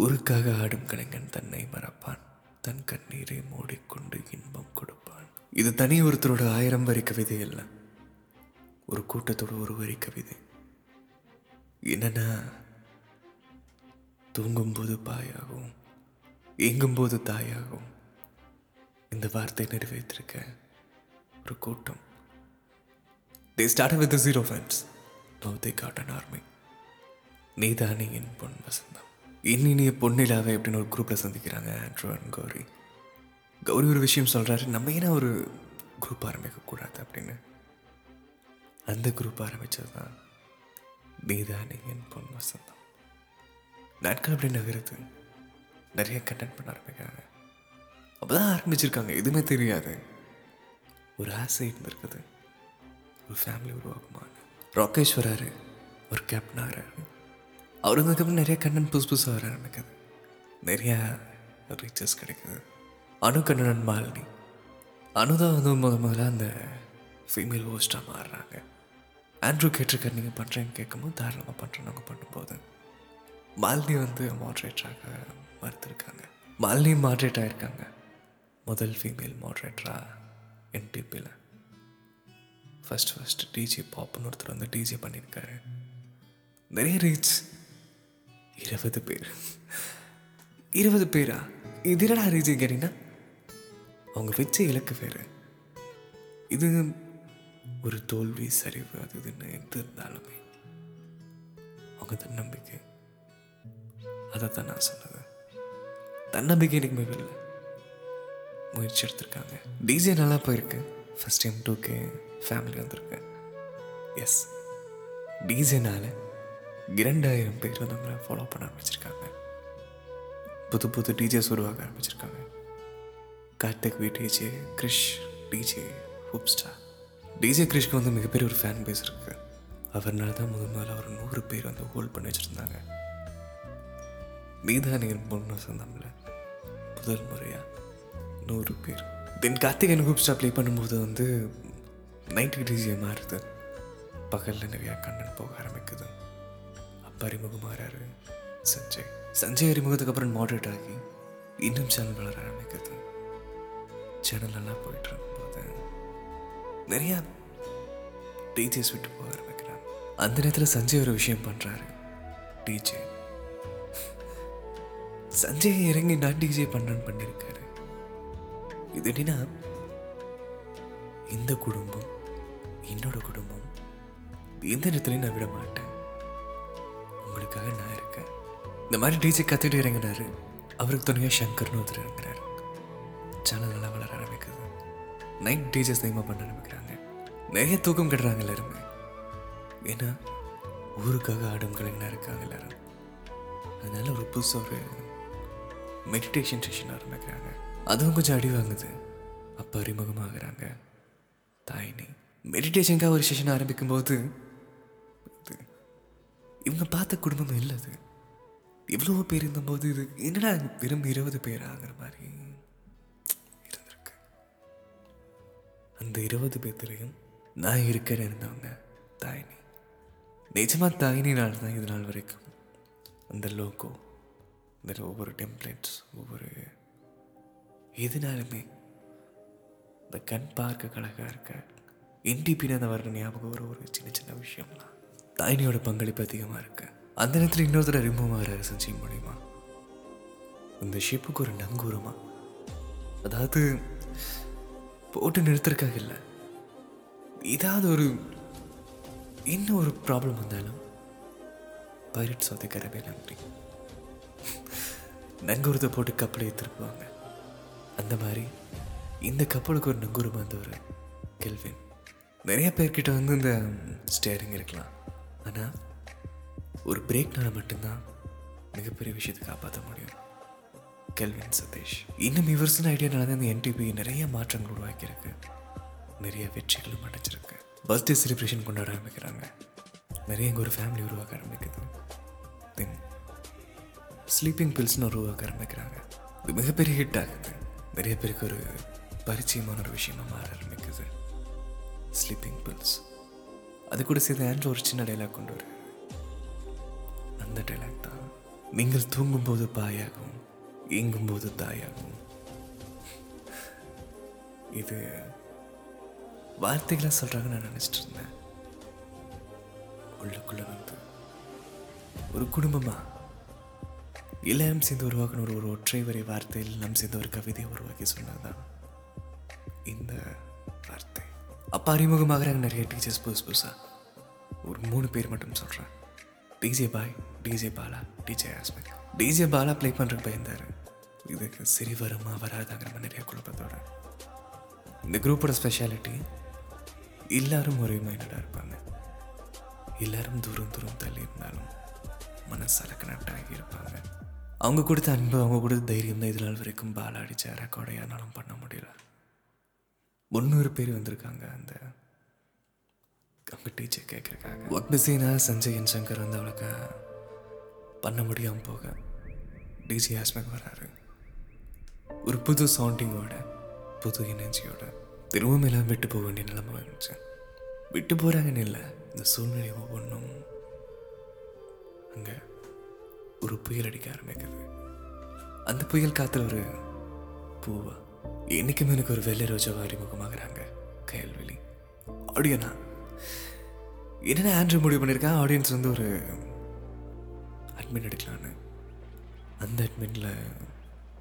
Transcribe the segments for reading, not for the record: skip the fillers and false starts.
ஊருக்காக ஆடும் கலைஞன் தன்னை மறப்பான், தன் கண்ணீரை மூடிக்கொண்டு இன்பம் கொடுப்பான். இது தனி ஒருத்தரோட 1000 வரி கவிதை அல்ல, ஒரு கூட்டத்தோட 1 வரி கவிதை. என்னன்னா, தூங்கும்போது பாயாகும், இயங்கும்போது தாயாகும். இந்த வார்த்தை நிறைவேற்றிருக்க ஒரு கூட்டம். They started with the 0 fans. Now they got an army. நீதானே என் பொன் வசந்தம். இன்னினிய பொன்னிலாவை அப்படின்னு ஒரு குரூப்பில் சந்திக்கிறாங்க ஆண்ட்ரூ அண்ட் கௌரி. கௌரி ஒரு விஷயம் சொல்கிறாரு, நம்ம ஏன்னா ஒரு குரூப் ஆரம்பிக்கக்கூடாது அப்படின்னு. அந்த குரூப் ஆரம்பித்தது தான் நீதானே என் பொன் வசந்தம். நாட்கள் அப்படி நகருது, நிறைய கண்டென்ட் பண்ண ஆரம்பிக்கிறாங்க. அப்போ தான் ஆரம்பிச்சிருக்காங்க, எதுவுமே தெரியாது. ஒரு ஆசை இருந்திருக்குது, ஒரு ஃபேமிலி உருவாக்குமான. ராகேஷ் வராரு, ஒரு கேப்டன் ஆகிறாரு. அவருங்கக்கப்புறம் நிறைய கண்ணன் புதுசு புதுசாக வர ஆரம்பிக்குது, நிறையா ரீச்சர்ஸ் கிடைக்குது. அணு கண்ணன் மாலினி அணுதான் வந்து முதல்ல அந்த ஃபீமேல் ஹோஸ்டாக மாறுறாங்க. ஆண்ட்ரூ கேட்டிருக்காரு, நீங்கள் பண்ணுறேங்க கேட்கும்போது தாராளமாக பண்ணுறவங்க பண்ணும்போது மாலினி வந்து மாட்ரேட்டராக மறுத்துருக்காங்க. மாலினி மாட்ரேட் ஆகிருக்காங்க, முதல் ஃபீமேல் மாட்ரேட்டராக என்டிபியில். ஃபஸ்ட்டு டிஜே பாப்புன்னு ஒருத்தர் வந்து டிஜே பண்ணியிருக்காரு. நிறைய ரீச், 20 பேர். 20 பேரா? இது என்னடா ரீச் கேட்டிங்கன்னா, அவங்க வச்ச இலக்கு வேறு. இது ஒரு தோல்வி, சரிவு, அது இதுன்னு எது இருந்தாலுமே அவங்க தன்னம்பிக்கை. அதை தான் நான் சொன்னது, தன்னம்பிக்கை எனக்குமே இல்லை. முயற்சி எடுத்திருக்காங்க, டிஜே நல்லா போயிருக்கு. ஃபஸ்ட் டைம் 2K ஃபேமிலி வந்திருக்கு. எஸ், டிஜேனால் 2000 பேர் வந்து அவங்கள ஃபாலோ பண்ண ஆரம்பிச்சிருக்காங்க. புது புது டிஜேஸ் உருவாக ஆரம்பிச்சிருக்காங்க. Karthik V DJ, Krish DJ, ஹூப்ஸ்டா DJ. கிரிஷ்க்கு வந்து மிகப்பெரிய ஒரு ஃபேன் பேஸ் இருக்கு. அவர்னால தான் முதல்ல ஒரு 100 பேர் வந்து ஹோல்ட் பண்ணி வச்சுருந்தாங்க. நீதானியன் பொண்ணு சொந்தம்ல முதல் முறையாக 100 பேர். தென் கார்த்திகேயன் ஹூப்ஸ்டா ப்ளே பண்ணும்போது வந்து நைட்டு டிஜே மாறுது, பகலில் நிறையா கண்ணன் போக ஆரம்பிக்குது. அப்போ அறிமுகமாகிறாரு சஞ்சய். சஞ்சய் அறிமுகத்துக்கு அப்புறம் மாட்ரேட் ஆகி இன்னும் சேனல் வளர ஆரம்பிக்குது. சேனல்லாம் போயிட்டு இருக்கும்போது நிறையா டிஜேஸ் விட்டு போக ஆரம்பிக்கிறாங்க. அந்த நேரத்தில் சஞ்சய் ஒரு விஷயம் பண்ணுறாரு. டிஜே சஞ்சய் இறங்கி நான் டிஜே பண்ணான்னு பண்ணியிருக்காரு. இது எப்படின்னா, இந்த குடும்பம் என்னோட குடும்பம், எந்த இடத்துலையும் நான் விட மாட்டேன், உங்களுக்காக நான் இருக்கேன். இந்த மாதிரி டிஜே கத்திட்டு இறங்கினாரு. அவருக்கு துணையாக சங்கர்னு ஒருத்தர் இறங்குறாரு. சேனல் நல்லா வளர ஆரம்பிக்குது. நைட் டிஜே சைமாக பண்ண ஆரம்பிக்கிறாங்க. நிறைய தூக்கம் கட்டுறாங்க எல்லாருமே. ஏன்னா ஊருக்காக ஆடும் கலைஞனாக இருக்காங்க எல்லாரும். அதனால ஒரு புதுசாக ஒரு மெடிடேஷன் செஷன் ஆரம்பிக்கிறாங்க. அதுவும் கொஞ்சம் அடி வாங்குது. அப்போ அறிமுகமாகறாங்க தாயினி. மெடிடேஷனுக்காக ஒரு செஷன் ஆரம்பிக்கும்போது இவங்க பார்த்த குடும்பம் இல்லை. அது எவ்வளவோ பேர் இருந்தபோது இது என்னடா வெறும் 20 பேர் ஆகிற மாதிரி இருந்திருக்கு. அந்த 20 பேர்த்துலையும் நான் இருக்கேன்னு இருந்தவங்க தாயினி. நிஜமாக தாயினினால தான் இது நாள் வரைக்கும் அந்த லோகோ, இந்த ஒவ்வொரு டெம்ப்ளேட்ஸ், ஒவ்வொரு எதுனாலுமே இந்த கண் பார்க்க கழகாக இருக்க என்டிபின்னு அந்த வர ஞாபகம் வர ஒரு சின்ன சின்ன விஷயம்லாம் தாயினியோட பங்களிப்பு அதிகமாக இருக்கு. அந்த நேரத்தில் இன்னொருத்தர அறிமுகமாக சஞ்சய் மூலிமா இந்த ஷிப்புக்கு ஒரு நங்கூரமா, அதாவது போட்டு நிறுத்துறக்காக இல்லை, ஏதாவது ஒரு என்ன ஒரு ப்ராப்ளம் வந்தாலும் பைரட்ஸ் ஆஃப் தி கரீபியன் நம்பி நங்கூரத்தை போட்டு கப்பலை திருப்புவாங்க. அந்த மாதிரி இந்த கப்பலுக்கு ஒரு நங்கூரமாக இருந்தவர் கெல்வின். நிறையா பேர்கிட்ட வந்து இந்த ஸ்டேரிங் இருக்கலாம், ஆனால் ஒரு பிரேக்னால மட்டும்தான் மிகப்பெரிய விஷயத்தை காப்பாற்ற முடியும். கெல்வின் சதீஷ் இன்னும் இவர்ஸ்னு ஐடியானால தான் இந்த என்டிபி நிறைய மாற்றங்கள் உருவாக்கியிருக்கு, நிறைய வெற்றிகளும் அடைஞ்சிருக்கு. பர்த்டே செலிப்ரேஷன் கொண்டாட ஆரம்பிக்கிறாங்க. நிறைய இங்கே ஒரு ஃபேமிலி உருவாக்க ஆரம்பிக்குது. தென் ஸ்லீப்பிங் பில்ஸ்னு உருவாக்க ஆரம்பிக்கிறாங்க. இது மிகப்பெரிய ஹிட் ஆகுது. நிறைய பேருக்கு ஒரு பரிச்சயமான ஒரு விஷயமாக மாற ஆரம்பிக்குது ஸ்லீப்பிங் பில்ஸ். அது கூட சேர்ந்து ஆண்ட்ரூ ஒரு சின்ன டைலாக் கொண்டு வர, அந்த டைலாக் தான் நீங்கள் தூங்கும்போது பாயாகும், இயங்கும்போது தாயாகும். இது வார்த்தைகளாக சொல்கிறாங்க நான் நினச்சிட்டு இருந்தேன். உள்ளுக்குள்ளே வந்து ஒரு குடும்பமாக எல்லாம் சேர்ந்து உருவாக்கின ஒரு ஒற்றை வரை வார்த்தையில் நாம் சேர்ந்து ஒரு கவிதையை உருவாக்கி சொன்னதுதான் இந்த வார்த்தை. அப்போ அறிமுகமாக நாங்கள் நிறைய டீச்சர்ஸ் புதுசு புதுசாக ஒரு 3 பேர் மட்டும் சொல்கிறேன். DJ boy, DJ Bala, DJ husband. DJ Bala play பண்ணுறப்ப இருந்தார். இதுக்கு சரி வருமா வராதாங்கிற மாதிரி நிறைய குழப்பத்தோட. இந்த குரூப்போட ஸ்பெஷாலிட்டி எல்லோரும் ஒரே மைண்டடாக இருப்பாங்க. எல்லோரும் தூரம் தூரம் தள்ளி இருந்தாலும் மனசால் கனெக்ட் ஆகியிருப்பாங்க. அவங்க கொடுத்த அன்பு, அவங்க கொடுத்த தைரியம் தான் இதனால் வரைக்கும் பாலா அடித்த ரெக்கார்டை யாராலும் பண்ண முடியல. 100 பேர் வந்திருக்காங்க அந்த அவங்க டீச்சர் கேட்குறக்காங்க. ஒர்க் பிஸினா சஞ்சயன் சங்கர் வந்து அவளுக்கு பண்ண முடியாமல் போக டிஜே ஹாஸ்மேக் வராரு. ஒரு புது சவுண்டிங்கோட, புது எனர்ஜியோட திரும்பவும் எல்லாம் விட்டு போக வேண்டிய நிலைமை வந்துச்சேன். விட்டு போகிறாங்கன்னு இல்லை, இந்த சூழ்நிலை ஒவ்வொன்றும் அங்கே ஒரு புயல் அடிக்க ஆரம்பிக்குது. அந்த புயல் காற்றுல ஒரு பூவா என்றைக்குமே எனக்கு ஒரு வெள்ளை ரோஜாவை அறிமுகமாகறாங்க கேள்வி. அப்படின்னா என்னென்ன ஆண்ட்ரூ முடிவு பண்ணியிருக்கேன், ஆடியன்ஸ் வந்து ஒரு அட்மின் எடுக்கலான்னு. அந்த அட்மின்ல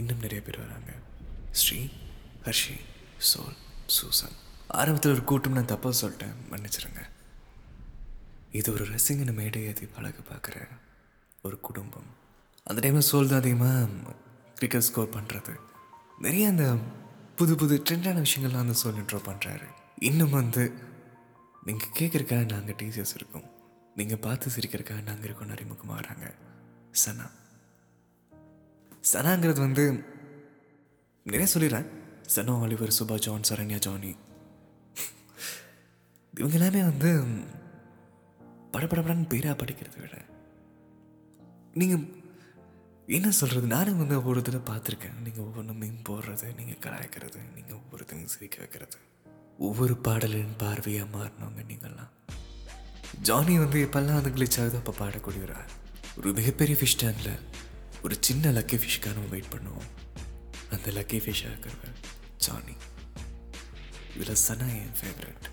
இன்னும் நிறைய பேர் வராங்க. Sri, Harshi, soul, Susan. ஆரம்பத்தில் ஒரு கூட்டம், நான் தப்பாக சொல்லிட்டேன், மன்னிச்சிருங்க. இது ஒரு ரசிங்கன மேடை ஏற்றி பழக பார்க்குற ஒரு குடும்பம். அந்த டைமில் சோல் தான் அதிகமாக கிரிக்கெட் ஸ்கோர் பண்ணுறது. நிறைய அந்த புது புது ட்ரெண்டான விஷயங்கள்லாம் அந்த சோல் இன்ட்ரோ பண்ணுறாரு. இன்னும் வந்து நீங்கள் கேட்குறக்காக நாங்கள் டீச்சர்ஸ் இருக்கோம், நீங்கள் பார்த்து சிரிக்கிறக்காக நாங்கள் இருக்கோம் அறிமுகமாக வராங்க. சனா, சனாங்கிறது வந்து நிறைய சொல்லிடுறேன். Sana, Oliver, Subha, John, Saranya, Johnny, இவங்க எல்லாமே வந்து படப்படப்படான்னு பேராக படிக்கிறத விட நீங்கள் என்ன சொல்கிறது, நானும் வந்து ஒவ்வொருத்தரும் பார்த்துருக்கேன். நீங்கள் ஒவ்வொன்றும் போடுறது, நீங்கள் கலாய்க்கிறது, நீங்கள் ஒவ்வொருத்தரும் சிரிக்க வைக்கிறது, ஒவ்வொரு பாடலின் பார்வையாக மாறினவங்க நீங்கள்லாம். ஜானி வந்து எப்பெல்லாம் அந்த கிளிச் ஆகுதோ அப்போ பாடக்கூடியவராக ஒரு மிகப்பெரிய ஃபிஷ் டேங்கில் ஒரு சின்ன லக்கி ஃபிஷ்க்காக நம்ம வெயிட் பண்ணுவோம். அந்த லக்கி ஃபிஷ்ஷாக இருக்கிறவர் ஜானி. இதில் சனா என் ஃபேவரட்.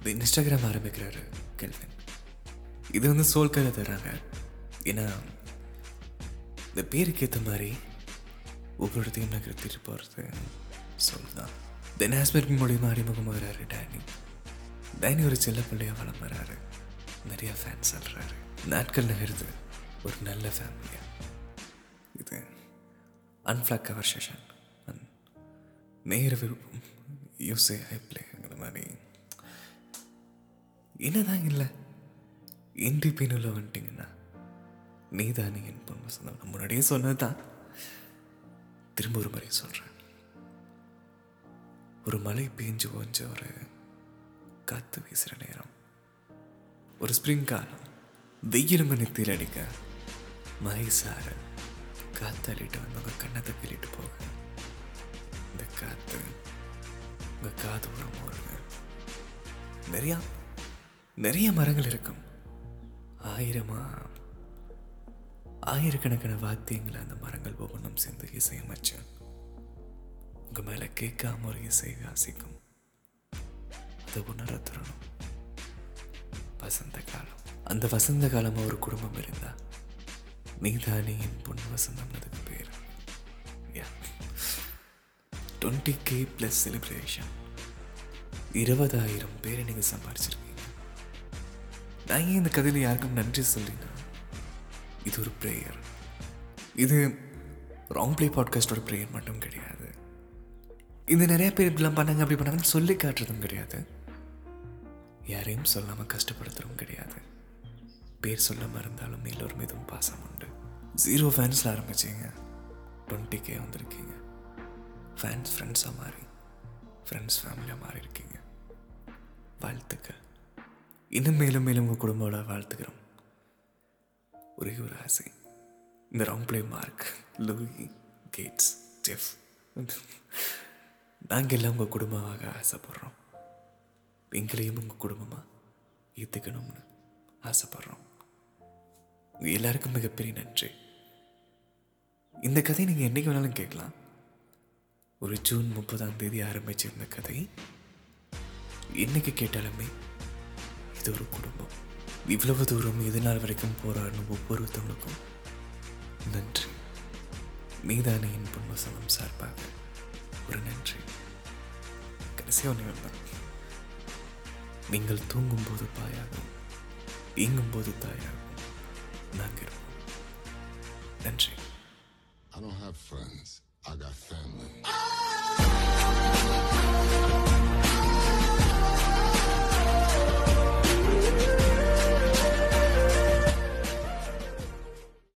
இது இன்ஸ்டாகிராம் ஆரம்பிக்கிறாரு கெல்வின். இது வந்து சோல் கையில் தர்றாங்க. ஏன்னா இந்த பேருக்கு ஏற்ற மாதிரி ஒவ்வொருத்தையும் நான் கருத்திட்டு போகிறது சோல் தான். தென் ஹஸ்பண்ட் மூலிமா அறிமுகமாகறாரு டேனி. டேனி ஒரு செல்ல பிள்ளையாக வளம் வராரு, நிறையா ஃபேன்ஸ் சொல்கிறாரு. நாட்கள் நகருது, ஒரு நல்ல ஃபேமிலியாக. இது அன்ஃப்ளாக் கவர் செஷன் அண்ட் நேர விருப்பம் யூஸே ஐ பிளேங்கிற மாதிரி என்னதான் இல்லை. இன்றி பின்னுள்ள வந்துட்டிங்கன்னா நீ தான் நீங்கள் இன்பம் சொன்ன முன்னாடியே சொன்னது தான் திரும்ப ஒரு முறையும் சொல்கிறேன். ஒரு மலை பேஞ்சு ஓஞ்ச ஒரு காற்று வீசுகிற நேரம், ஒரு ஸ்ப்ரிங் காலம். வெயிலுங்க நெத்தியில் அடிக்க மழை சார காற்று அள்ளிட்டு வந்தவங்க கண்ணத்தை கிள்ளிட்டு போக இந்த காற்று உங்கள் காது உரம் ஓடுங்க. நிறையா நிறைய மரங்கள் இருக்கும், ஆயிரக்கணக்கான வாத்தியங்களை அந்த மரங்கள் ஒவ்வொன்றும் சேர்ந்து இசையமைச்சேன். உங்கள் மேலே கேட்காம ஒரு இசை ஆசிக்கும், அதை உணர தரணும். வசந்த காலம், அந்த வசந்த காலமாக ஒரு குடும்பம் இருந்தா நீ தானே என் பொன் வசந்தம். அதுக்கு பேர் 20K ப்ளஸ் செலிப்ரேஷன். 20,000 பேரை நீங்கள் சம்பாரிச்சிருக்கீங்க. நான் ஏன் இந்த கதையில் யாருக்கும் நன்றி சொல்லினா, இது ஒரு ப்ரேயர். இது ராங் பிளே பாட்காஸ்டோட ப்ரேயர் மட்டும் கிடையாது. இந்த நிறைய பேர் இப்படிலாம் பண்ணாங்க, அப்படி பண்ணாங்கன்னு சொல்லி காட்டுறதும் கிடையாது. யாரையும் சொல்லாமல் கஷ்டப்படுத்துறதும் கிடையாது. பேர் சொல்லாமல் இருந்தாலும் எல்லோரும் எதுவும் பாசம் உண்டு. 0 ஃபேன்ஸில் ஆரம்பிச்சிங்க, 20K வந்திருக்கீங்க. ஃபேன்ஸ் ஃப்ரெண்ட்ஸாக மாறி, ஃப்ரெண்ட்ஸ் ஃபேமிலியாக மாறி இருக்கீங்க. வாழ்த்துக்கள். இன்னும் மேலும் மேலும் உங்கள் குடும்பத்தோட வாழ்த்துக்கிறோம். ஒரே ஒரு ஆசை, இந்த wrong play Mark, Louis, Gates, Jeff, நாங்கள் எல்லாம் உங்கள் குடும்பமாக ஆசைப்படுறோம். எங்களையும் உங்கள் குடும்பமாக ஏற்றுக்கணும்னு ஆசைப்படுறோம். எல்லாருக்கும் மிகப்பெரிய நன்றி. இந்த கதை நீங்கள் என்றைக்கு வேணாலும் கேட்கலாம். ஒரு ஜூன் 30ஆம் தேதி ஆரம்பிச்சிருந்த கதை என்னைக்கு கேட்டாலுமே இது ஒரு குடும்பம். இவ்வளவு தூரம் இதனால் வரைக்கும் போராடணும் ஒவ்வொருத்தவங்களுக்கும் நன்றி. நீதானே என் பொன்வசனம் சார்பாக ஒரு நன்றி. கடைசியாக ஒன்று வேண்டாம், நீங்கள் தூங்கும்போது பாயாகும், இயங்கும்போது தாயாகும் நாங்கள் இருப்போம். நன்றி. I don't have friends, I got family.